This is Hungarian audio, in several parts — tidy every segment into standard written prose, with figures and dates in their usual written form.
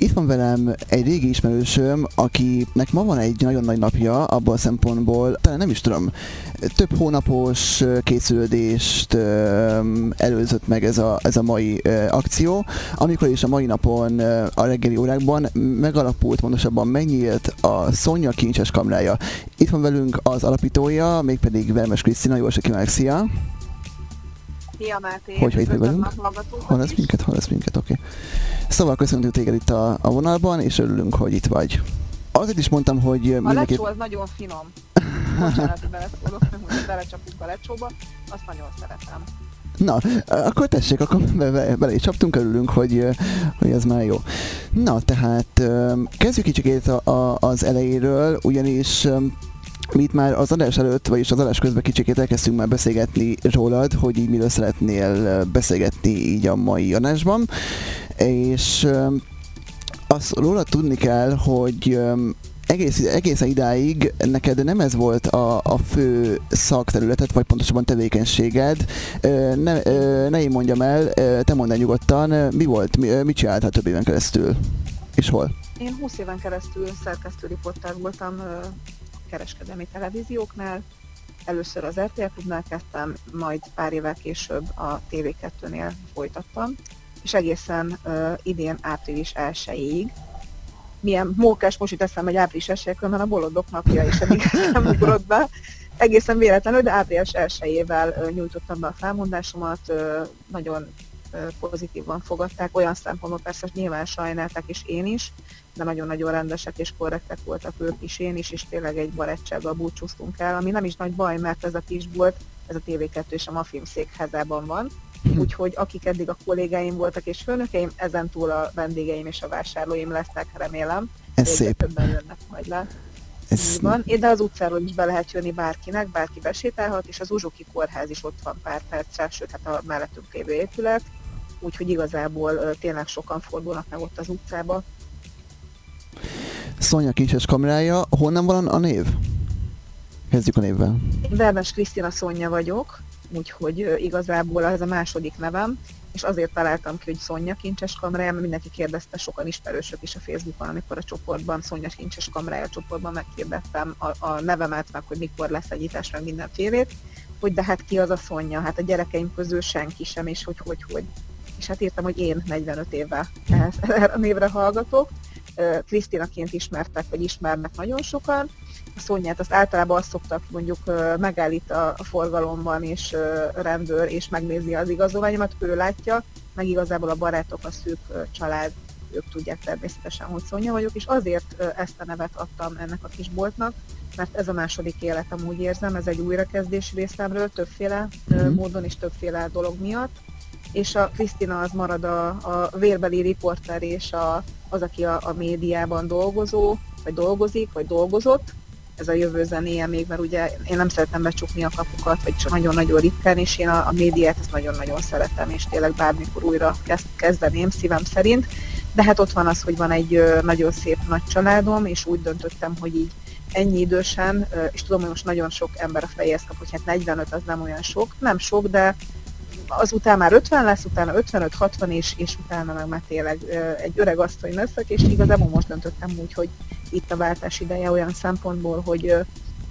Itt van velem egy régi ismerősöm, akinek ma van egy nagyon nagy napja, abból a szempontból, talán nem is tudom, több hónapos készülést előzött meg ez a mai akció, amikor is a mai napon a reggeli órákban megalapult, pontosabban megnyílt a Szonja Kincses Kamrája. Itt van velünk az alapítója, mégpedig Vermes Krisztina, József Alexia. Szia Máté, hogyha itt meg vagyunk. Hallasz minket, oké. Okay. Szóval köszöntünk téged itt a vonalban, és örülünk, hogy itt vagy. Azért is mondtam, hogy mindenképp... lecsó az nagyon finom. Bocsánat, belecsapunk a lecsóba, azt nagyon szeretem. Na, akkor tessék, akkor bele is csaptunk, örülünk, hogy ez már jó. Na, tehát kezdjük kicsit az elejéről, ugyanis... mi itt már az adás előtt, vagyis az adás közben kicsikét elkezdtünk már beszélgetni rólad, hogy így miről szeretnél beszélgetni így a mai adásban, és azt rólad tudni kell, hogy egészen idáig neked nem ez volt a fő szakterületed, vagy pontosabban tevékenységed. Ne én mondjam el, te mondd el nyugodtan, mi volt, mit csináltál több éven keresztül, és hol? Én 20 éven keresztül szerkesztő riportár voltam kereskedelmi televízióknál. Először az RTL Clubnál kezdtem, majd pár évvel később a TV2-nél folytattam, és egészen idén április 1-ig. Milyen mókás, most itt eszem, hogy április 1-ekről, mert a bolondok napja is nem ugrott be. Egészen véletlenül, de április 1-ével nyújtottam be a felmondásomat, nagyon pozitívan fogadták, olyan szempontból persze, hogy nyilván sajnálták, és én is, de nagyon-nagyon rendesek és korrektek voltak ők is, én is, és tényleg egy barátsággal búcsúztunk el, ami nem is nagy baj, mert ez a kisbolt, ez a TV2 és a MAFILM székházában van, úgyhogy akik eddig a kollégáim voltak és főnökeim, ezentúl a vendégeim és a vásárlóim lesznek, remélem. Ez szép. Többen jönnek majd le. Van. De az utcáról is be lehet jönni bárkinek, bárki besétálhat, és az Uzsoki kórház is ott van pár perccel, sőt, hát a mellettünk lévő épület, úgyhogy igazából tényleg sokan fordulnak meg ott az utcába. Szonja Kincses Kamrája, honnan van a név? Kezdjük a névvel. Én Vermes Krisztina Szonja vagyok, úgyhogy igazából ez a második nevem, és azért találtam ki, hogy Szonja Kincses Kamrája, mert mindenki kérdezte, sokan ismerősök is a Facebookon, amikor a csoportban, Szonja Kincses Kamrája csoportban megkérdeztem a nevemet, meg hogy mikor lesz egyítás, meg mindenfélét, hogy de hát ki az a Szonja, hát a gyerekeim közül senki sem, és hogy. És hát írtam, hogy én 45 éve a névre hallgatok, Krisztinaként ismertek, vagy ismernek nagyon sokan. A Szonyát azt általában azt szoktak, mondjuk megállít a forgalomban, és rendőr, és megnézi az igazolványomat, ő látja, meg igazából a barátok, a szűk család, ők tudják természetesen, hogy Szonya vagyok, és azért ezt a nevet adtam ennek a kisboltnak, mert ez a második életem, úgy érzem, ez egy újrakezdés részemről, többféle módon és többféle dolog miatt. És a Krisztina az marad a vérbeli riporter és az, aki a médiában dolgozó, vagy dolgozik, vagy dolgozott. Ez a jövő zenéje még, mert ugye én nem szeretem becsukni a kapukat, vagy csak nagyon-nagyon ritkán, és én a médiát ezt nagyon-nagyon szeretem, és tényleg bármikor újra kezdeném szívem szerint. De hát ott van az, hogy van egy nagyon szép nagy családom, és úgy döntöttem, hogy így ennyi idősen, és tudom, hogy most nagyon sok ember a fejéhez kap, hogy hát 45 az nem olyan sok, nem sok, de azután már 50 lesz, utána 55-60 és utána meg már tényleg egy öreg asszony leszek, és igazából most döntöttem úgy, hogy itt a váltás ideje olyan szempontból, hogy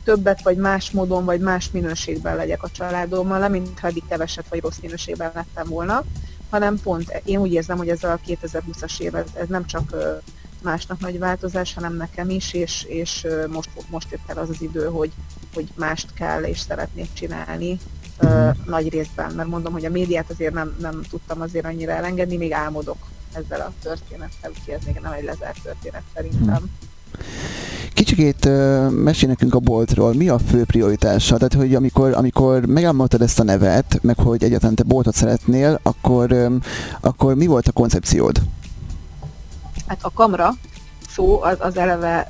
többet vagy más módon, vagy más minőségben legyek a családommal, nem mintha eddig keveset vagy rossz minőségben lettem volna, hanem pont én úgy érzem, hogy ez a 2020-as év, ez nem csak másnak nagy változás, hanem nekem is, és most jött el az idő, hogy mást kell és szeretnék csinálni. Nagy részben, mert mondom, hogy a médiát azért nem tudtam azért annyira elengedni, még álmodok ezzel a történettel, úgyhogy ez még nem egy lezárt történet szerintem. Kicsikét mesél nekünk a boltról, mi a fő prioritása? Tehát, hogy amikor megálmodtad ezt a nevet, meg hogy egyáltalán te boltot szeretnél, akkor mi volt a koncepciód? Hát a kamra szó az eleve...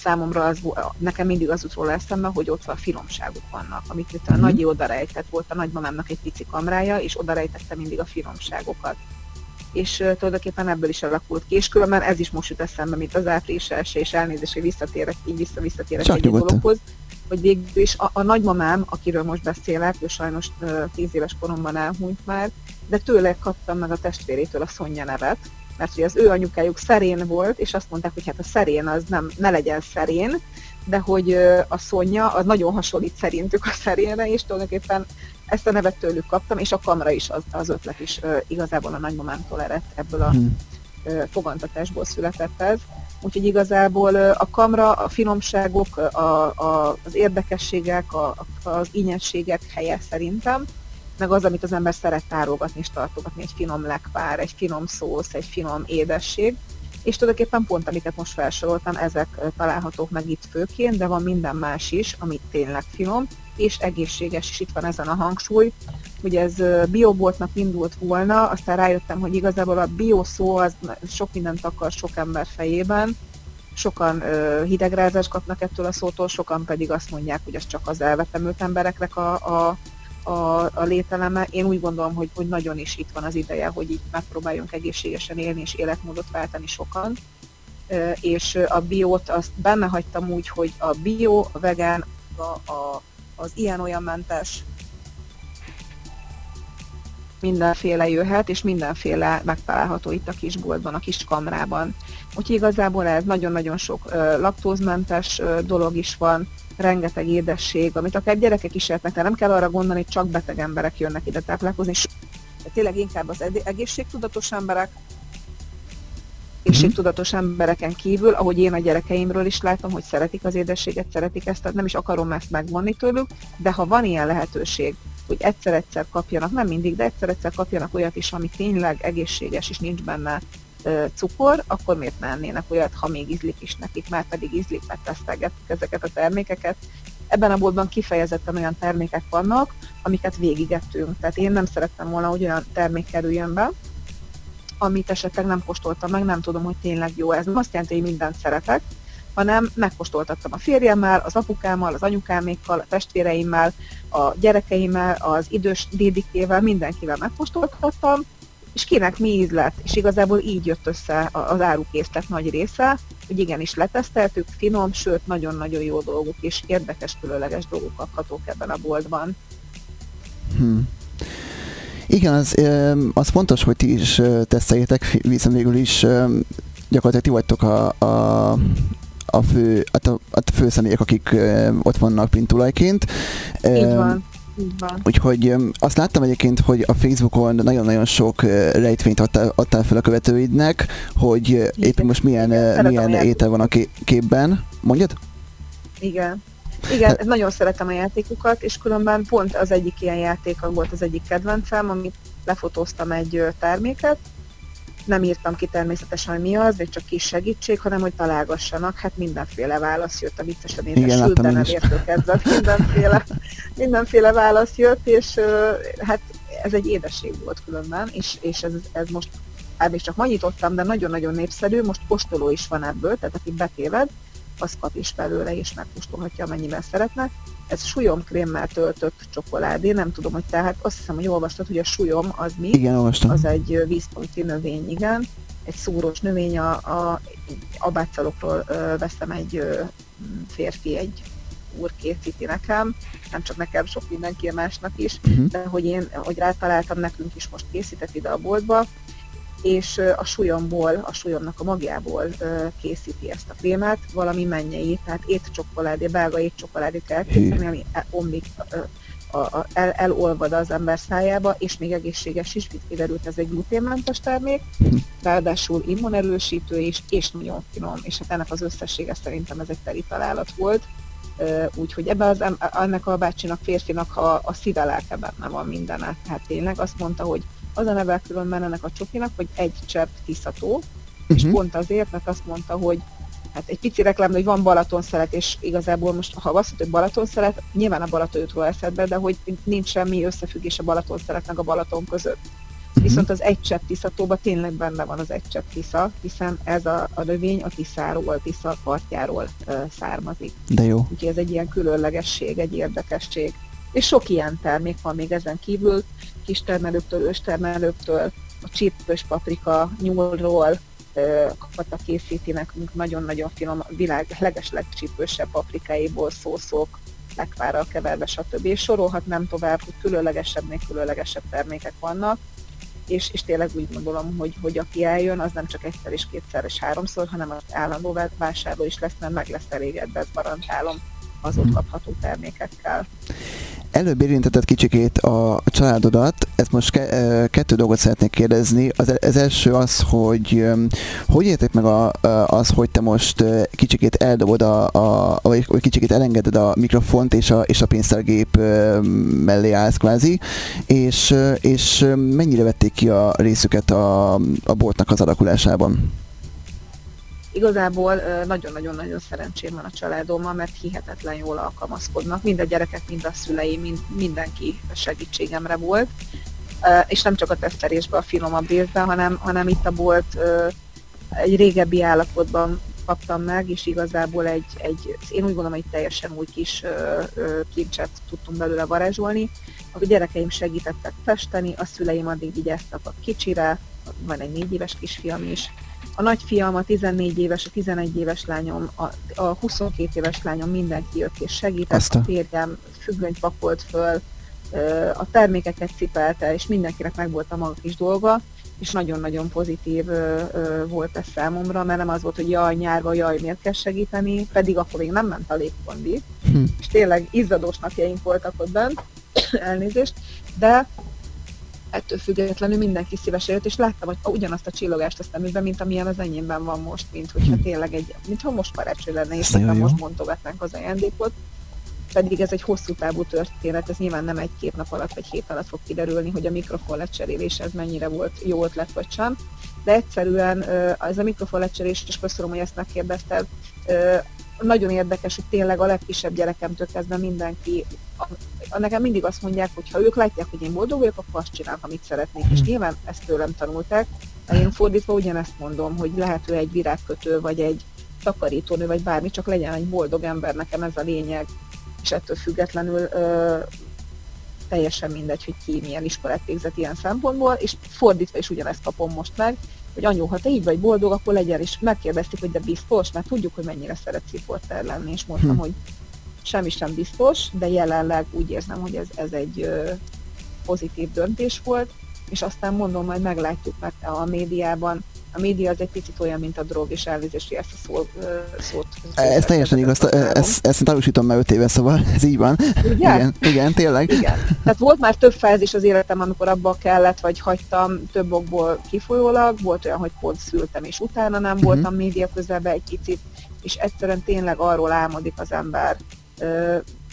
számomra nekem mindig az utról eszembe, hogy ott van finomságok vannak, amit itt a nagyi odarejtett volt, a nagymamámnak egy pici kamrája, és odarejtette mindig a finomságokat. És tulajdonképpen ebből is alakult ki, és különben ez is most jut eszembe, mint az április első, és elnézést, hogy visszatérek egy dologhoz, hogy végül is a nagymamám, akiről most beszélek, ő sajnos 10 éves koromban elhunyt már, de tőle kaptam meg a testvérétől a Szonja nevet, mert hogy az ő anyukájuk szerén volt, és azt mondták, hogy hát a szerén az nem, ne legyen szerén, de hogy a Szonja az nagyon hasonlít szerintük a szerénre, és tulajdonképpen ezt a nevet tőlük kaptam, és a kamra is, az ötlet is igazából a nagymamámtól eredt, ebből a fogantatásból született ez. Úgyhogy igazából a kamra, a finomságok, az érdekességek, az ínyességek helye szerintem, meg az, amit az ember szeret tárogatni és tartogatni, egy finom lekvár, egy finom szósz, egy finom édesség. És tulajdonképpen pont, amiket most felsoroltam, ezek találhatók meg itt főként, de van minden más is, ami tényleg finom, és egészséges is, itt van ezen a hangsúly. Ugye ez bioboltnak indult volna, aztán rájöttem, hogy igazából a bio szó az sok mindent akar sok ember fejében, sokan hidegrázást kapnak ettől a szótól, sokan pedig azt mondják, hogy ez csak az elvetemült embereknek a lételeme. Én úgy gondolom, hogy nagyon is itt van az ideje, hogy így megpróbáljunk egészségesen élni és életmódot váltani sokan. És a biót azt benne hagytam úgy, hogy a bio, a vegán, az ilyen-olyan mentes mindenféle jöhet, és mindenféle megtalálható itt a kisboltban, a kis kamrában. Úgyhogy igazából ez nagyon-nagyon sok laktózmentes dolog is van, rengeteg édesség, amit akár gyerekek is értnek, de nem kell arra gondolni, hogy csak beteg emberek jönnek ide táplálkozni. De tényleg inkább az egészségtudatos emberek, egészségtudatos embereken kívül, ahogy én a gyerekeimről is látom, hogy szeretik az édességet, szeretik ezt, tehát nem is akarom ezt megvonni tőlük, de ha van ilyen lehetőség, hogy egyszer-egyszer kapjanak, nem mindig, de egyszer-egyszer kapjanak olyat is, ami tényleg egészséges, és nincs benne cukor, akkor miért ne ennének olyat, ha még ízlik is nekik, már pedig ízlik, mert tesztelgetik ezeket a termékeket. Ebben a boltban kifejezetten olyan termékek vannak, amiket végigettünk. Tehát én nem szerettem volna, hogy olyan termék kerüljön be, amit esetleg nem kóstoltam meg, nem tudom, hogy tényleg jó ez. Nem azt jelenti, hogy mindent szeretek, hanem megkóstoltattam a férjemmel, az apukámmal, az anyukámékkal, a testvéreimmel, a gyerekeimmel, az idős dédikével, mindenkivel megkóstoltattam, és kinek mi íz lett, és igazából így jött össze az árukészlet nagy része, hogy igenis leteszteltük, finom, sőt nagyon-nagyon jó dolgok és érdekes, különleges dolgok kaphatók ebben a boltban. Igen, az fontos, hogy ti is teszteljétek, viszont végül is gyakorlatilag ti vagytok a fő személyek, akik ott vannak pintulajként. Így van. Úgyhogy azt láttam egyébként, hogy a Facebookon nagyon-nagyon sok rejtvényt adtál fel a követőidnek, hogy éppen most milyen étel van a képben. Mondjad? Igen, nagyon szeretem a játékokat, és különben pont az egyik ilyen játéka volt az egyik kedvencem, amit lefotóztam egy terméket. Nem írtam ki természetesen, hogy mi az, vagy csak kis segítség, hanem hogy találgassanak. Hát mindenféle válasz jött, a viccesen édesült, de nem értő kezdve. Mindenféle válasz jött, és hát ez egy édesség volt különben, és ez most, hát még csak ma nyitottam, de nagyon-nagyon népszerű, most kóstoló is van ebből, tehát aki betéved, az kap is belőle, és megkóstolhatja, amennyiben szeretne. Ez súlyomkrémmel töltött csokoládé, nem tudom, hogy tehát azt hiszem, hogy olvastad, hogy a súlyom az mi? Igen, olvastam. Az egy vízponti növény, igen. Egy szúrós növény, abátszalokról veszem egy férfi, egy úr készíti nekem, nem csak nekem, sok mindenki másnak is, de hogy én, hogy rátaláltam, nekünk is most készített ide a boltba, és a súlyomból, a súlyomnak a magjából készíti ezt a krémet, valami mennyei, tehát étcsokoládé, belga étcsokoládét kell készíteni, ami omlik, elolvad az ember szájába, és még egészséges is, mint kiderült, ez egy gluténmentes termék, ráadásul immunerősítő is, és nagyon finom, és hát ennek az összessége szerintem ez egy teli találat volt, úgyhogy ebben ennek a bácsinak, férfinak a szíve lelke benne van minden, hát tényleg azt mondta, hogy az a neve különben ennek a csokinak, hogy egy csepp tisztató, és pont azért, mert azt mondta, hogy hát egy pici reklám, hogy van Balatonszeret, és igazából most, ha azt mondta, hogy Balatonszeret, nyilván a Balaton jutról eszedbe, de hogy nincs semmi összefüggés a Balatonszeret meg a Balaton között. Viszont az egy csepp tisztatóban tényleg benne van az egy csepp tisza, hiszen ez a növény a Tiszáról, a Tisza partjáról származik. De jó. Úgyhogy ez egy ilyen különlegesség, egy érdekesség. És sok ilyen termék van még ezen kívül, kistermelőktől, őstermelőktől, a csípős paprika, nyúlról kaptak készíti nekünk nagyon-nagyon finom, a világ legesleg csípősebb paprikáiból szószok, lekvárral keverve, stb. És sorolhatnám tovább, hogy különlegesebbnél különlegesebb termékek vannak. és tényleg úgy gondolom, hogy aki eljön, az nem csak egyszer és kétszer és háromszor, hanem az állandó vásárló is lesz, mert meg lesz elégedve, ezt garantálom az ott kapható termékekkel. Előbb érintetted kicsikét a családodat, ezt most kettő dolgot szeretnék kérdezni. Az első az, hogy értek meg az, hogy te most kicsikét eldobod, vagy kicsikét elengeded a mikrofont és a pénztárgép mellé állsz kvázi, és mennyire vették ki a részüket a boltnak az alakulásában? Igazából nagyon-nagyon-nagyon szerencsém van a családommal, mert hihetetlen jól alkalmazkodnak. Mind a gyerekek, mind a szüleim, mindenki segítségemre volt. És nem csak a tesztelésben, a finomabb részben, hanem itt a bolt egy régebbi állapotban kaptam meg, és igazából én úgy gondolom, hogy teljesen új kis kincset tudtunk belőle varázsolni. A gyerekeim segítettek festeni, a szüleim addig vigyáztak a kicsire, van egy 4 éves kisfiam is. A nagyfiam, a 14 éves, a 11 éves lányom, a 22 éves lányom, mindenki jött és segített, a férjem függönyt pakolt föl, a termékeket cipelte, és mindenkinek megvolt a maga kis dolga, és nagyon-nagyon pozitív volt ez számomra, mert nem az volt, hogy jaj, nyárban, jaj, miért kell segíteni, pedig akkor még nem ment a légkondi, és tényleg izzadós napjaink voltak ott bent, elnézést, de ettől függetlenül mindenki szívesen jött, és láttam, hogy ugyanazt a csillogást a szemükben, mint amilyen az enyémben van most, mint hogyha tényleg mintha most karácsony lenne, és nekem most mondogatnánk az ajándékot. Pedig ez egy hosszú távú történet, ez nyilván nem egy-két nap alatt, vagy 7 alatt fog kiderülni, hogy a mikrofon lecserélés ez mennyire volt jó ötlet, vagy sem. De egyszerűen ez a mikrofon lecserélés, és köszönöm, hogy ezt megkérdezted, nagyon érdekes, hogy tényleg a legkisebb gyerekemtől kezdve mindenki, nekem mindig azt mondják, hogy ha ők látják, hogy én boldog vagyok, akkor azt csinálok, amit szeretnék. És nyilván ezt tőlem tanulták, de én fordítva ugyanezt mondom, hogy lehet, hogy egy virágkötő, vagy egy takarítónő, vagy bármi, csak legyen egy boldog ember, nekem ez a lényeg. És ettől függetlenül teljesen mindegy, hogy ki milyen iskolát végzett ilyen szempontból, és fordítva is ugyanezt kapom most meg, hogy anyu, ha te így vagy boldog, akkor legyen, és megkérdezték, hogy de biztos, mert tudjuk, hogy mennyire szeretsz riporter lenni, és mondtam, hogy semmi sem biztos, de jelenleg úgy érzem, hogy ez egy pozitív döntés volt, és aztán mondom, majd meglátjuk, mert a médiában, a média az egy picit olyan, mint a drog, és elnézést, ezt a szót... Ez teljesen igaz, ezt tanúsítom már 5 éve, szóval ez így van. Igen, tényleg. Igen. Tehát volt már több fázis az életem, amikor abba kellett, vagy hagytam több okból kifolyólag, volt olyan, hogy pont szültem, és utána nem voltam média közelben egy kicsit, és egyszerűen tényleg arról álmodik az ember.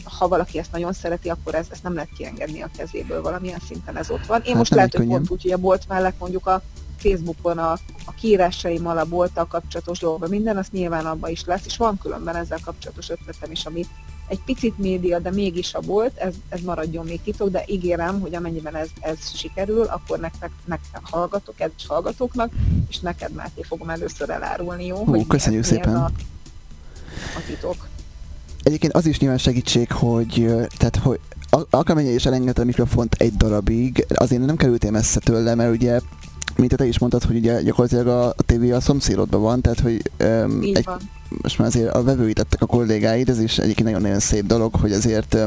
Ha valaki ezt nagyon szereti, akkor ezt nem lehet kiengedni a kezéből, valamilyen szinten ez ott van. Én most lehet, hogy pont úgy, hogy a bolt mellett mondjuk a Facebookon a kiírásaimmal, a bolttal kapcsolatos dolga, minden, az nyilván abban is lesz, és van különben ezzel kapcsolatos ötletem is, ami egy picit média, de mégis a bolt, ez maradjon még titok, de ígérem, hogy amennyiben ez sikerül, akkor nektek hallgatok, és hallgatóknak, és neked, Máté, fogom először elárulni, jó? Hogy köszönjük szépen! A titok. Egyébként az is nyilván segítség, hogy akármennyire is elengedted a mikrofont egy darabig, azért nem kerültél messze tőle, mert ugye mint te is mondtad, hogy ugye gyakorlatilag a TV a szomszédodban van, tehát hogy most már azért a vevőit adtak a kollégáid, ez is egyébként nagyon-nagyon szép dolog, hogy azért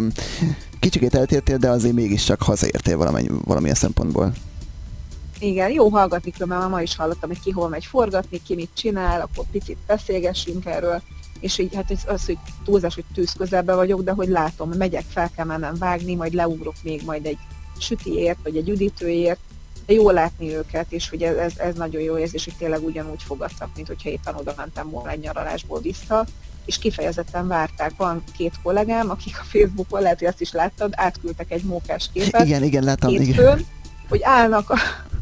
kicsikét eltértél, de azért mégiscsak hazaértél valamilyen szempontból. Igen, jó hallgatni, mert ma is hallottam, hogy ki hol megy forgatni, ki mit csinál, akkor picit beszélgessünk erről, és így hát az, hogy túlzás, hogy tűz közelben vagyok, de hogy látom, hogy megyek, fel kell mennem vágni, majd leugrok még majd egy sütiért, vagy egy üdítőért, de jól látni őket, és hogy ez nagyon jó érzés, hogy tényleg ugyanúgy fogadtak, mint hogyha éppen oda mentem volna egy nyaralásból vissza, és kifejezetten várták. Van 2 kollégám, akik a Facebookon, lehet, hogy azt is láttad, átküldtek egy mókás képet. Igen, láttam. Hétfőn, hogy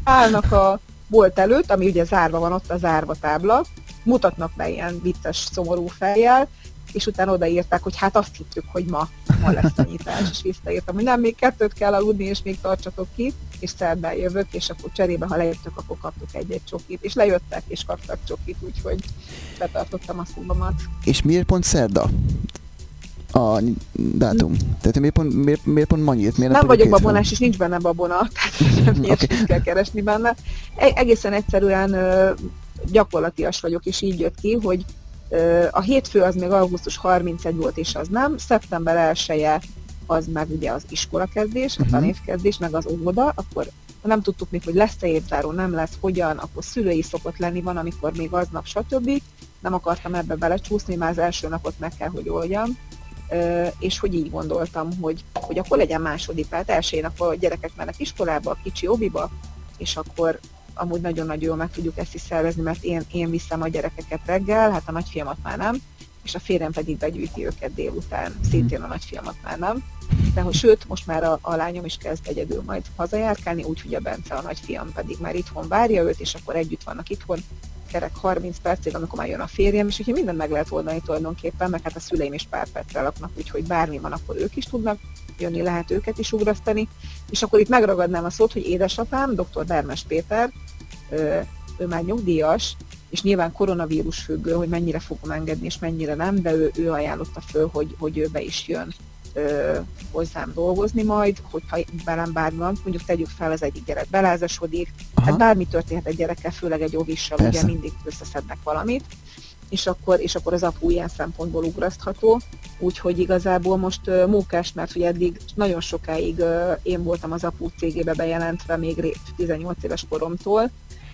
állnak a bolt előtt, ami ugye zárva van, ott a zárva tábla, mutatnak be ilyen vicces, szomorú fejjel, és utána odaírták, hogy hát azt hittük, hogy ma lesz a nyitás, és visszaírtam, hogy nem, még 2-t kell aludni, és még tartsatok ki, és szerdán jövök, és akkor cserébe, ha lejöttök, akkor kaptuk egy csokit, és lejöttek, és kaptak csokit, úgyhogy betartottam a szóbamat. És miért pont szerda a dátum? Tehát miért pont ma nyílt? Nem vagyok babonás, és nincs benne babona, tehát miért kell keresni benne. Egészen egyszerűen gyakorlatias vagyok, és így jött ki, hogy a hétfő az még augusztus 31 volt, és az nem. Szeptember 1-e az meg ugye az iskolakezdés, a tanévkezdés, meg az óvoda, akkor nem tudtuk még, hogy lesz-e évzáró, nem lesz, hogyan, akkor szülői szokott lenni, van, amikor még aznap, stb. Nem akartam ebbe belecsúszni, már az első napot meg kell, hogy oldjam. És hogy így gondoltam, hogy akkor legyen második, tehát elsőjén a gyerekek mennek iskolába, kicsi obiba, és akkor amúgy nagyon-nagyon jól meg tudjuk ezt is szervezni, mert én viszem a gyerekeket reggel, hát a nagyfiamat már nem, és a férjem pedig begyűjti őket délután, szintén a nagyfiamat már nem. De hogy sőt, most már a lányom is kezd egyedül majd hazajárkálni, úgyhogy a Bence, a nagyfiam pedig már itthon várja őt, és akkor együtt vannak itthon, kerek 30 percig, amikor már jön a férjem, és úgyhogy mindent meg lehet oldani tulajdonképpen, meg hát a szüleim is pár percre laknak, úgyhogy bármi van, akkor ők is tudnak jönni, lehet őket is ugrasztani. És akkor itt megragadnám a szót, hogy édesapám, dr. Vermes Péter, ő már nyugdíjas, és nyilván koronavírus függő, hogy mennyire fogom engedni és mennyire nem, de ő ajánlotta föl, hogy ő be is jön hozzám dolgozni majd, hogyha velem bármi van, mondjuk tegyük fel, az egyik gyerek belázasodik, tehát bármi történhet egy gyerekkel, főleg egy óvissal, ugye mindig összeszednek valamit, és akkor az apu ilyen szempontból ugrasztható, úgyhogy igazából most mókás, mert ugye eddig nagyon sokáig én voltam az apu cégébe bejelentve, még 18 éves koromtól,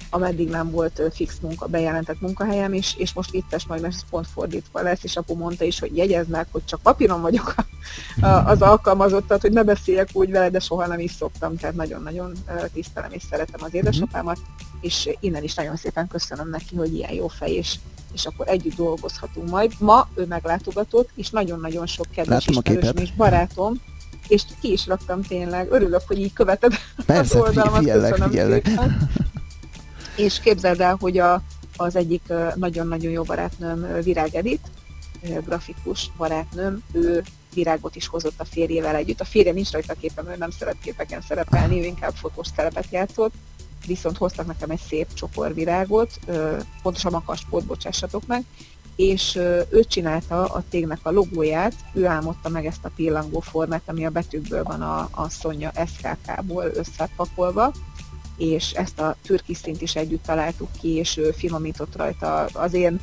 ameddig nem volt fix munka, bejelentett munkahelyem is, és most ittes majd, mert pont fordítva lesz, és apu mondta is, hogy jegyezd meg, hogy csak papíron vagyok az alkalmazottat, hogy ne beszéljek úgy vele, de soha nem is szoktam, tehát nagyon-nagyon tisztelem és szeretem az édesapámat, és innen is nagyon szépen köszönöm neki, hogy ilyen jó fej, és akkor együtt dolgozhatunk majd. Ma ő meglátogatott, és nagyon-nagyon sok kedves ismerősöm és barátom, és ki is raktam tényleg, örülök, hogy így követed az oldalmat, köszönöm. És képzeld el, hogy az egyik nagyon-nagyon jó barátnőm, Virág Edith, grafikus barátnőm, ő virágot is hozott a férjével együtt. A férje nincs rajta a képen, ő nem szeret képeken szerepelni, ő inkább fotós szerepet játszott, viszont hoztak nekem egy szép csokor virágot, pontosan makaspót, bocsássatok meg, és ő csinálta a cégnek a logóját, ő álmodta meg ezt a pillangó formát, ami a betűkből van a Szonja SKK-ból összepakolva, és ezt a türkiszint is együtt találtuk ki, és ő finomított rajta. Az én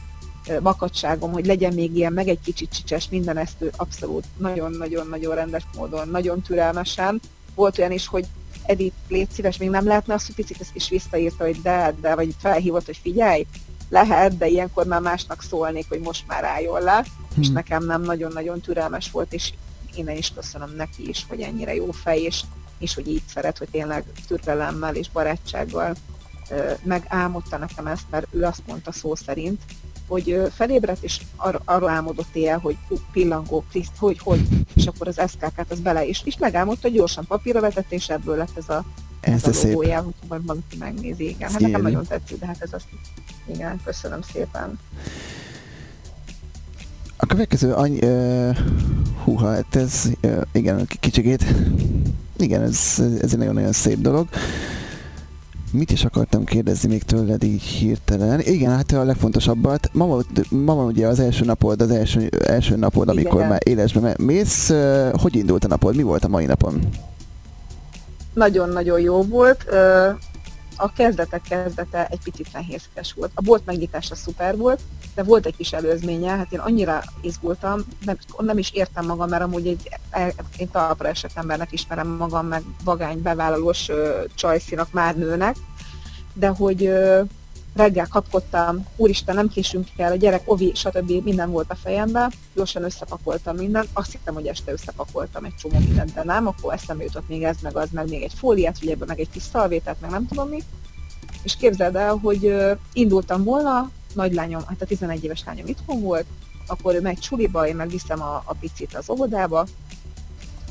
makacságom, hogy legyen még ilyen, meg egy kicsit csicses, minden ezt ő abszolút nagyon-nagyon-nagyon rendes módon, nagyon türelmesen. Volt olyan is, hogy Edith, légy szíves, még nem lehetne azt, hogy picit, és visszaírta, hogy de, vagy felhívott, hogy figyelj, lehet, de ilyenkor már másnak szólnék, hogy most már álljon le, és nekem nem, nagyon-nagyon türelmes volt, és innen is köszönöm neki is, hogy ennyire jó fej, és hogy így szeret, hogy tényleg türelemmel és barátsággal megálmodta nekem ezt, mert ő azt mondta szó szerint, hogy felébredt, és arra álmodott éjjel, hogy pillangó, kriszt, hogy, és akkor az SKK-t az bele is, és megálmodta, hogy gyorsan papírra vetett, és ebből lett ez a logója, hogy majd valaki megnézi, igen. Hát nekem nagyon tetszik, de hát ez azt, igen, köszönöm szépen. A következő ez egy nagyon-nagyon szép dolog. Mit is akartam kérdezni még tőled így hirtelen? Igen, hát a legfontosabbat. Ma ugye az első napod, amikor igen, már élesbe mész. Hogy indult a napod? Mi volt a mai napon? Nagyon-nagyon jó volt. A kezdete egy picit nehézkes volt. A bolt megnyitása szuper volt, de volt egy kis előzménye, hát én annyira izgultam, nem is értem magam, mert amúgy én talpra esett embernek ismerem magam, meg vagány, bevállalós csajszínak, már nőnek, de hogy reggel kapkodtam, úristen, nem késünk el, a gyerek, ovi, stb. Minden volt a fejemben, gyorsan összepakoltam mindent, azt hittem, hogy este összepakoltam egy csomó mindent, de nem, akkor eszembe jutott még ez, meg az, meg még egy fóliát, ugye meg egy kis szalvétát, meg nem tudom mi. És képzeld el, hogy indultam volna, nagylányom, hát a 11 éves lányom itthon volt, akkor ő megy suliba, én meg viszem a picit az óvodába,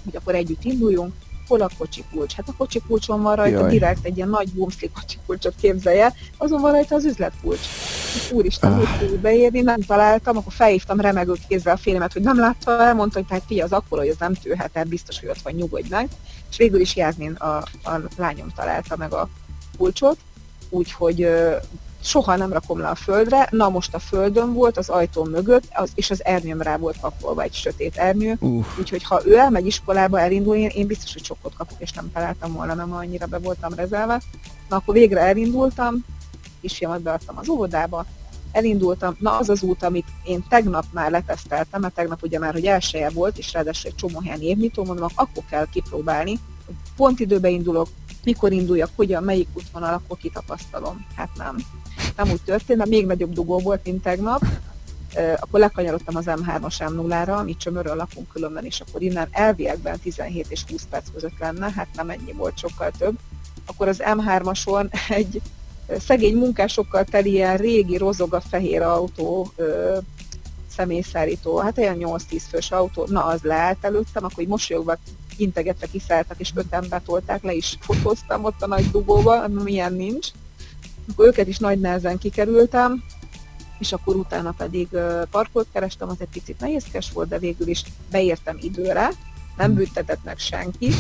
hogy akkor együtt induljunk. Hol a kocsikulcs? Hát a kocsikulcson van rajta, direkt egy ilyen nagy bumszli kocsikulcsot, képzelj el, azon van rajta az üzletkulcs. Úristen, úgy tudjuk beérni, nem találtam, akkor felhívtam remegő kézzel a férjemet, hogy nem látta, elmondta, hogy hát figyelj, az akkor, hogy az nem tűrhet, hát biztos, hogy ott van, nyugodj meg. És végül is Jászmin, a lányom találta meg a kulcsot, úgyhogy soha nem rakom le a földre, na most a földön volt, az ajtó mögött, és az ernyőm rá volt pakolva, egy sötét ernyő, úgyhogy ha ő elmegy iskolába, elindul, én biztos, hogy sokkot kapok, és nem találtam volna, nem annyira be voltam rezelve. Na akkor végre elindultam, kisfiamat beadtam az óvodába, elindultam, na az az út, amit én tegnap már leteszteltem, mert tegnap ugye már, hogy elsője volt, és ráadásul egy csomó helyen évnyitó, mondom, akkor kell kipróbálni, pont időbe indulok, mikor induljak, hogyan, melyik útvonal, akkor kitapasztalom. Hát nem úgy történt, mert még nagyobb dugó volt, mint tegnap. Akkor lekanyarodtam az M3-as M0-ra, mi Csömörön lakunk különben, és akkor innen elviekben 17 és 20 perc között lenne, hát nem ennyi volt, sokkal több. Akkor az M3-ason egy szegény munkásokkal teli ilyen régi, rozog a fehér autó, személyszállító, hát olyan 8-10 fős autó, na az leállt előttem, akkor mosolyogva integetve kiszálltak, és 5 embert tolták, le is fotóztam ott a nagy dugóba, milyen nincs. Akkor őket is nagy nehezen kikerültem, és akkor utána pedig parkot kerestem, az egy picit nehézkes volt, de végül is beértem időre, nem büntetett meg senki,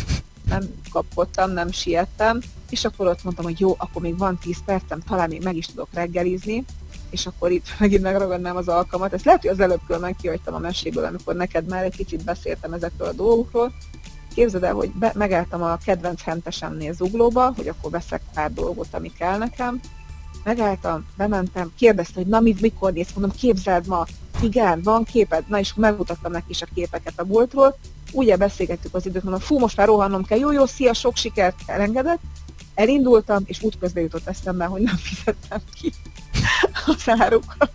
nem kapkodtam, nem siettem, és akkor ott mondtam, hogy jó, akkor még van 10 percem, talán még meg is tudok reggelizni, és akkor itt megint megragadnám az alkalmat. Ezt lehet, hogy az előbb különben kihagytam a meséből, amikor neked már egy kicsit beszéltem ezekről a dolgokról. Képzeld el, hogy megálltam a kedvenc hentesemnél Zuglóba, hogy akkor veszek pár dolgot, ami kell nekem. Megálltam, bementem, kérdezte, hogy na mit, mikor néz, mondom, képzeld ma, igen, van képed, na és megmutattam neki is a képeket a boltról. Ugye beszélgettük az időt, mondom, fú, most már rohannom kell, jó, szia, sok sikert, elengedett. Elindultam, és útközben jutott eszembe, hogy nem fizettem ki az árukat.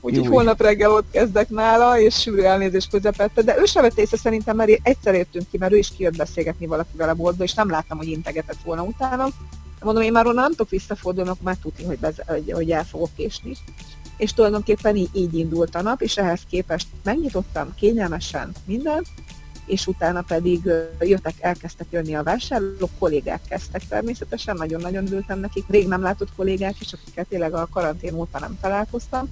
Úgyhogy holnap reggel ott kezdek nála, és sűrű elnézés közepette, de ő sem vett észre szerintem, mert egyszer értünk ki, mert ő is kijött beszélgetni valakivel a boltba, és nem láttam, hogy integetett volna utána. Mondom, én már onnan nem tudok visszafordulni, akkor már tudni, hogy el fogok késni. És tulajdonképpen így indult a nap, és ehhez képest megnyitottam kényelmesen mindent, és utána pedig elkezdtek jönni a vásárlók, kollégák kezdtek természetesen, nagyon-nagyon örültem nekik, rég nem látott kollégák is, akikkel tényleg a karantén óta nem találkoztam.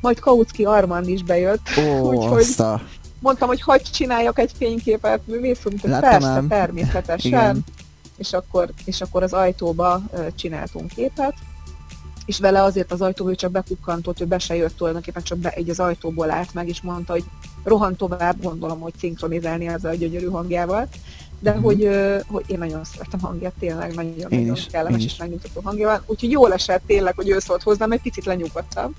Majd Kautzky Armand is bejött, úgyhogy mondtam, hogy hadd csináljak egy fényképet, művészünk, persze, természetesen. És akkor az ajtóba csináltunk képet, és vele azért az ajtóba, ő csak bekukkantott, ő be se jött tulajdonképpen, csak egy az ajtóból állt meg, és mondta, hogy rohan tovább, gondolom, hogy szinkronizálni ezzel a gyönyörű hangjával, de hogy én nagyon szeretem hangját, tényleg nagyon-nagyon kellemes és megnyugtató hangja van, úgyhogy jól esett tényleg, hogy ő szólt hozzám, egy picit lenyugodtam.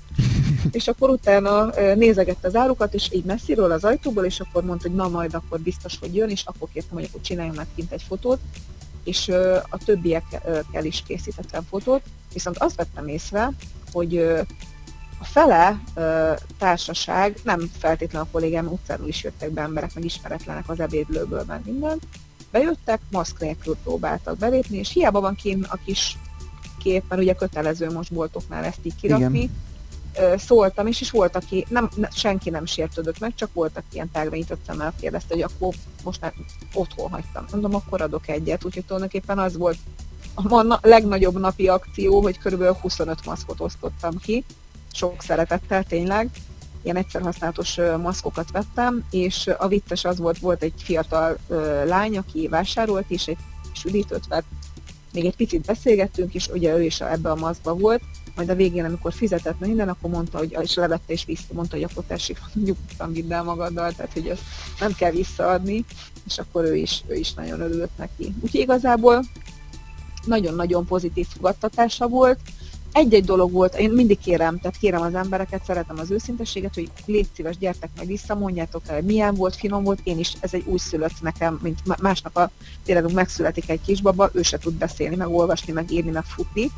És akkor utána nézegette az árukat, és így messziről az ajtóból, és akkor mondta, hogy na majd akkor biztos, hogy jön, és akkor kértem, hogy akkor csináljunk meg kint egy fotót, és a többiekkel is készítettem fotót, viszont azt vettem észre, hogy a fele társaság, nem feltétlenül a kollégám, utcáról is jöttek be emberek, meg ismeretlenek az ebédlőből, meg minden, bejöttek, maszk nélkül próbáltak belépni, és hiába van kint a kis kép, mert ugye kötelező most boltoknál ezt így kirakni. Igen. Szóltam is, és volt, aki, senki nem sértődött meg, csak voltak ilyen tágra nyitott szemmel, kérdezte, hogy akkor most már otthon hagytam. Mondom, akkor adok egyet, úgyhogy tulajdonképpen az volt a legnagyobb napi akció, hogy körülbelül 25 maszkot osztottam ki, sok szeretettel tényleg, ilyen egyszerhasználatos maszkokat vettem, és a vicces az volt egy fiatal lány, aki vásárolt, és egy üdítőt vett, még egy picit beszélgettünk, és ugye ő is ebbe a maszkba volt, majd a végén, amikor fizetett minden, akkor mondta, hogy és levette és vissza, mondta, hogy akkor tessék, nyugodtan vidd el magaddal, tehát hogy ezt nem kell visszaadni, és akkor ő is nagyon örült neki. Úgyhogy igazából nagyon-nagyon pozitív fogadtatása volt. Egy-egy dolog volt, én mindig kérem az embereket, szeretem az őszintességet, hogy légy szíves, gyertek meg vissza, mondjátok el, milyen volt, finom volt, én is, ez egy újszülött nekem, mint másnap tényleg megszületik egy kisbaba, ő se tud beszélni, meg olvasni, meg írni, meg futni,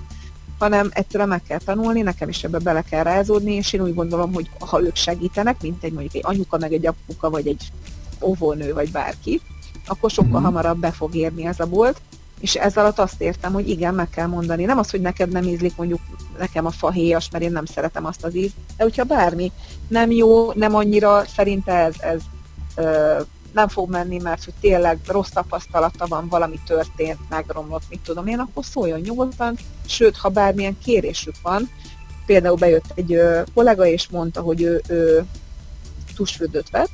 hanem egyszerűen meg kell tanulni, nekem is ebbe bele kell rázódni, és én úgy gondolom, hogy ha ők segítenek, mint egy mondjuk egy anyuka, meg egy apuka, vagy egy óvónő, vagy bárki, akkor sokkal hamarabb be fog érni ez a bolt, és ez alatt azt értem, hogy igen, meg kell mondani. Nem az, hogy neked nem ízlik mondjuk nekem a fahéjas, mert én nem szeretem azt az ízt, de hogyha bármi nem jó, nem annyira, szerinte ez nem fog menni, mert hogy tényleg rossz tapasztalata van, valami történt, megromlott, mit tudom én, akkor szóljon nyugodtan, sőt, ha bármilyen kérésük van, például bejött egy kollega és mondta, hogy ő tusfürdőt vett,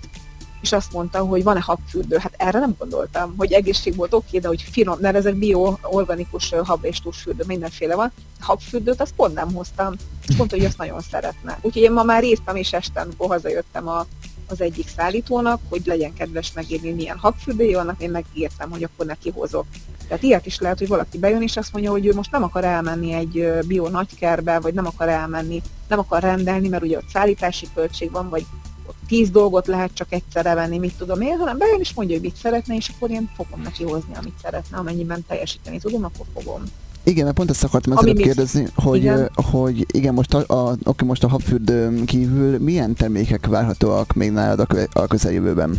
és azt mondta, hogy van-e habfürdő, hát erre nem gondoltam, hogy egészség volt oké, de hogy finom, mert ezek bio-organikus hab és tusfürdő, mindenféle van, habfürdőt azt pont nem hoztam, és mondta, hogy azt nagyon szeretne. Úgyhogy én ma már írtam, és este, amikor hazajöttem az egyik szállítónak, hogy legyen kedves megírni, milyen habfürdői vannak, én megírtam, hogy akkor neki hozok. Tehát ilyet is lehet, hogy valaki bejön és azt mondja, hogy ő most nem akar elmenni egy bio nagykerbe, vagy nem akar rendelni, mert ugye ott szállítási költség van, vagy 10 dolgot lehet csak egyszerre venni, mit tudom én, hanem bejön és mondja, hogy mit szeretne, és akkor én fogom neki hozni, amit szeretne, amennyiben teljesíteni tudom, akkor fogom. Igen, mert pont ezt akartam ezelőtt kérdezni, hogy igen, most most a Habfürdőn kívül milyen termékek várhatóak még nálad a közeljövőben?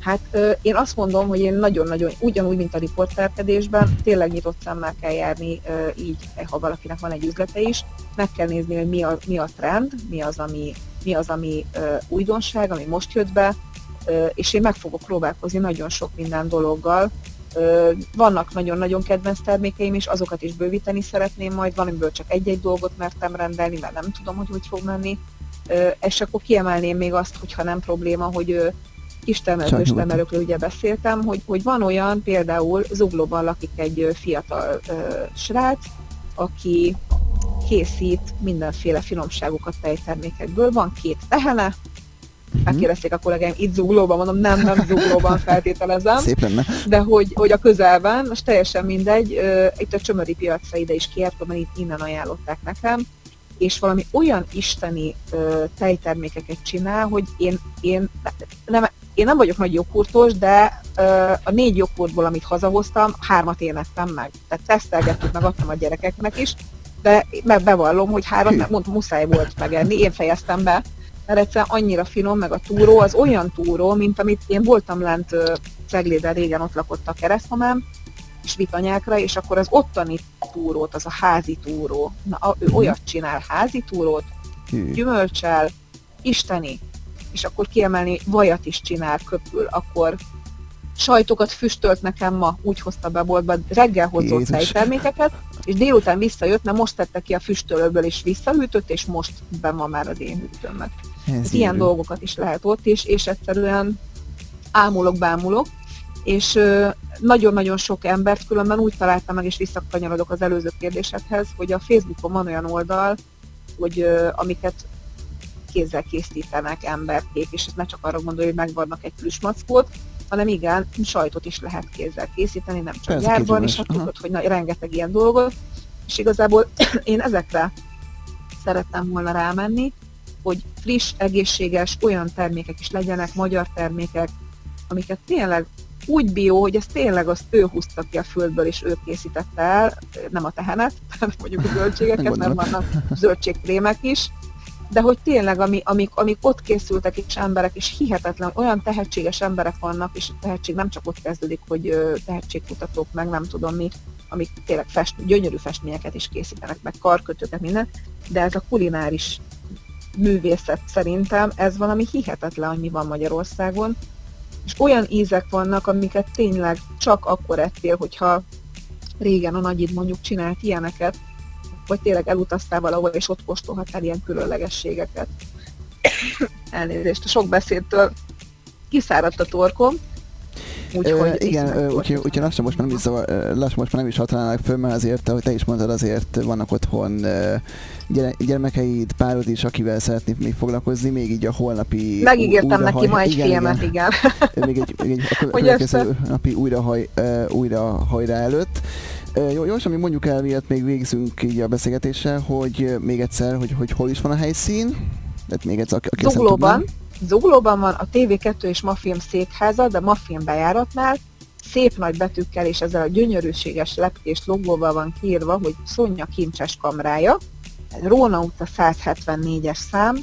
Hát én azt mondom, hogy én nagyon-nagyon, ugyanúgy, mint a riportterkedésben, tényleg nyitott szemmel kell járni, így, ha valakinek van egy üzlete is, meg kell nézni, hogy mi a trend, mi az, ami újdonság, ami most jött be, és én meg fogok próbálkozni nagyon sok minden dologgal. Vannak nagyon-nagyon kedvenc termékeim, és azokat is bővíteni szeretném majd, valamiből csak egy-egy dolgot mertem rendelni, mert nem tudom, hogy hogy fog menni. És akkor kiemelném még azt, hogyha nem probléma, hogy kistermelőkről ugye beszéltem, hogy van olyan, például Zuglóban lakik egy fiatal srác, aki készít mindenféle finomságokat tejtermékekből, van 2 tehene, megkérdezték a kollégáim, itt Zuglóban, mondom, nem Zuglóban feltételezem, de hogy a közelben, most teljesen mindegy, itt a Csömöri piacra ide is kiértem, mert itt innen ajánlották nekem, és valami olyan isteni tejtermékeket csinál, hogy én nem vagyok nagy joghurtos, de a 4 joghurtból, amit hazahoztam, 3 én ettem meg. Tehát tesztelgettük, meg adtam a gyerekeknek is, de bevallom, hogy 3, mondtam, muszáj volt megenni, én fejeztem be, mert egyszerűen annyira finom, meg a túró, az olyan túró, mint amit én voltam lent Cegléden, régen ott lakott a keresztmamám, és vitanyákra, és akkor az ottani túrót, az a házi túró, ő olyat csinál, házi túrót, gyümölcsel, isteni, és akkor kiemelni, vajat is csinál köpül, akkor sajtokat füstölt nekem ma, úgy hozta be boltba, reggel hozott tejtermékeket, és délután visszajött, mert most tette ki a füstölőből, és visszahűtött, és most benn van már az én hűtőmet. Ilyen dolgokat is lehet ott, és egyszerűen ámulok-bámulok, és nagyon-nagyon sok embert különben úgy találtam meg, és visszakanyarodok az előző kérdésedhez, hogy a Facebookon van olyan oldal, hogy amiket kézzel készítenek emberkék, és ez ne csak arra gondolja, hogy megvarnak egy plüsmackót, hanem igen, sajtot is lehet kézzel készíteni, nem csak gyárban, és hát tudod, hogy rengeteg ilyen dolgot, és igazából én ezekre szerettem volna rámenni, hogy friss, egészséges, olyan termékek is legyenek, magyar termékek, amiket tényleg úgy bió, hogy ezt tényleg azt ő húzta ki a földből, és ő készítette el, nem a tehenet, mondjuk a zöldségeket, mert vannak zöldségkrémek is, de hogy tényleg, amik ott készültek is emberek, és hihetetlen, olyan tehetséges emberek vannak, és a tehetség nem csak ott kezdődik, hogy tehetségkutatók, meg nem tudom mi, amik tényleg gyönyörű festményeket is készítenek, meg karkötőket, minden, de ez a kulináris művészet szerintem, ez valami hihetetlen, hogy mi van Magyarországon, és olyan ízek vannak, amiket tényleg csak akkor ettél, hogyha régen a nagyid mondjuk csinált ilyeneket, vagy tényleg elutaztál valahol, és ott kóstolhattál ilyen különlegességeket. Elnézést, a sok beszédtől kiszáradt a torkom. Igen, úgyhogy lassan most már nem is hatalálnak föl, mert azért, ahogy te is mondtad, azért vannak otthon gyermekeid, párod is, akivel szeretnék még foglalkozni, még így a holnapi... Megígértem neki ma egy filmet, igen. Még egy a következő napi újrahajrá előtt. Jósan, mi mondjuk el, miatt még végzünk így a beszélgetéssel, hogy még egyszer, hogy hol is van a helyszín. Tehát még egyszer, Zuglóban van a TV2 és MAFILM székháza, de MAFILM bejáratnál szép nagy betűkkel és ezzel a gyönyörűséges lepkés logóval van kiírva, hogy Szonja Kincses Kamrája, Róna utca 174-es szám,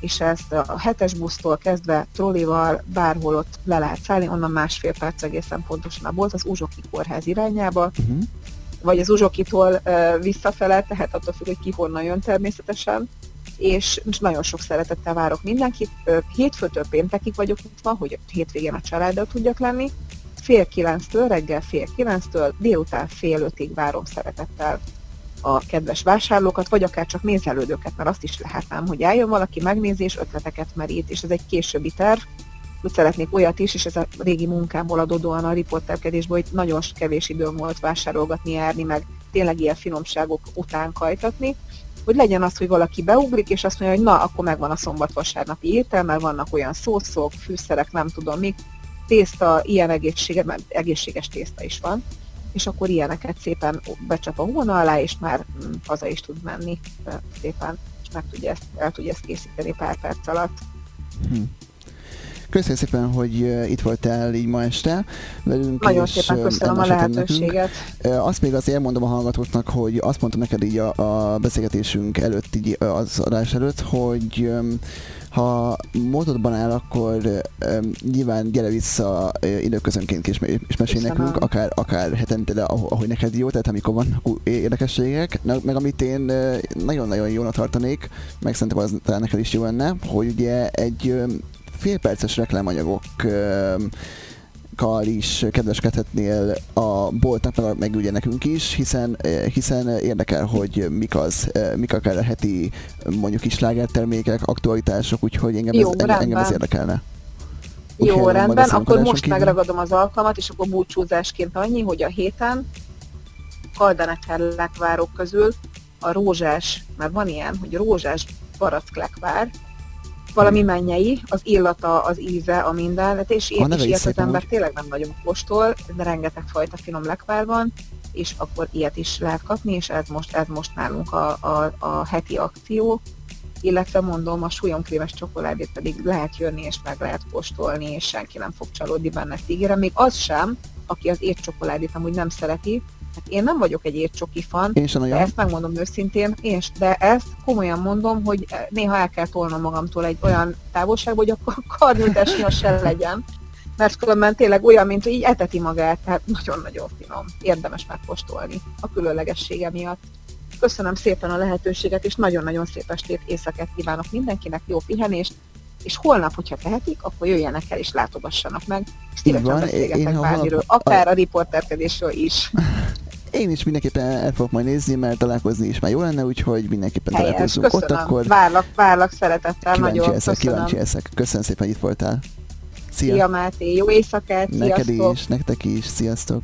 és ezt a 7-es busztól kezdve trollival bárhol ott le lehet szállni, onnan 1,5 perc egészen pontosan volt az Uzsoki kórház irányába, vagy az Uzsokitól visszafele, tehát attól függ, hogy ki honnan jön természetesen, és nagyon sok szeretettel várok mindenkit. Hétfőtől péntekig vagyok itt van, hogy hétvégén a családdal tudjak lenni. 8:30-től, reggel 8:30-től, délután 4:30-ig várom szeretettel a kedves vásárlókat, vagy akár csak nézelődőket, mert azt is lehetnám, hogy álljon valaki, megnézi és ötleteket merít, és ez egy későbbi terv. Úgy szeretnék olyat is, és ez a régi munkámból adódóan a riportterkedésből, hogy nagyon kevés időm volt vásárolgatni, járni, meg tényleg ilyen finomságok után kajtatni, hogy legyen az, hogy valaki beugrik, és azt mondja, hogy na, akkor megvan a szombat-vasárnapi étel, mert vannak olyan szószok, fűszerek, nem tudom mik, tészta, ilyen egészséges tészta is van, és akkor ilyeneket szépen becsap a hóna alá, és már haza is tud menni szépen. el tudja ezt készíteni pár perc alatt. Köszönöm szépen, hogy itt voltál így ma este velünk. Nagyon szépen köszönöm a lehetőséget. Nekünk. Azt még azért elmondom a hallgatóknak, hogy azt mondtam neked így a beszélgetésünk előtt, így az adás előtt, hogy ha módodban áll, akkor nyilván gyere vissza időközönként és mesélj nekünk, akár hetente, de ahogy neked jó, tehát amikor vannak érdekességek, meg amit én nagyon-nagyon jónak tartanék, meg szerintem az talán neked is jó lenne, hogy ugye egy félperces reklámanyagokkal is kedveskedhetnél a boltnak, meg ugye nekünk is, hiszen érdekel, hogy mik akár a heti mondjuk is slágertermékek, aktualitások, úgyhogy engem ez érdekelne. Jó, rendben, akkor most megragadom az alkalmat, és akkor búcsúzásként annyi, hogy a héten kaldanekerlekvárok közül a rózsás, mert van ilyen, hogy rózsás baracklekvár, valami mennyei, az illata, az íze, a minden, és én is ilyet az ember tényleg nem nagyon kóstol, de rengeteg fajta finom lekvár van, és akkor ilyet is lehet kapni, és ez most nálunk a heti akció, illetve mondom, a súlyomkrémes csokoládét pedig lehet jönni, és meg lehet kóstolni, és senki nem fog csalódni benne, ígérem, még az sem, aki az étcsokoládét amúgy nem szereti. Hát én nem vagyok egy étcsoki fan, de ezt megmondom őszintén, de ezt komolyan mondom, hogy néha el kell tolnom magamtól egy olyan távolságba, hogy akkor kardültes nyos se legyen, mert különben tényleg olyan, mint így eteti magát, tehát nagyon-nagyon finom, érdemes megkóstolni a különlegessége miatt. Köszönöm szépen a lehetőséget, és nagyon-nagyon szép estét, éjszakát kívánok mindenkinek, jó pihenést, és holnap, hogyha tehetik, akkor jöjjenek el és látogassanak meg, és szívesen beszélgetek bármiről, akár a riporterkedésről is. Én is mindenképpen el fogok majd nézni, mert találkozni is már jó lenne, úgyhogy mindenképpen találkozunk ott, akkor... Várlak szeretettel, nagyon köszönöm. Kíváncsi eszek, köszönöm szépen, hogy itt voltál. Szia Máté, jó éjszakát, sziasztok! Neked is, nektek is, sziasztok!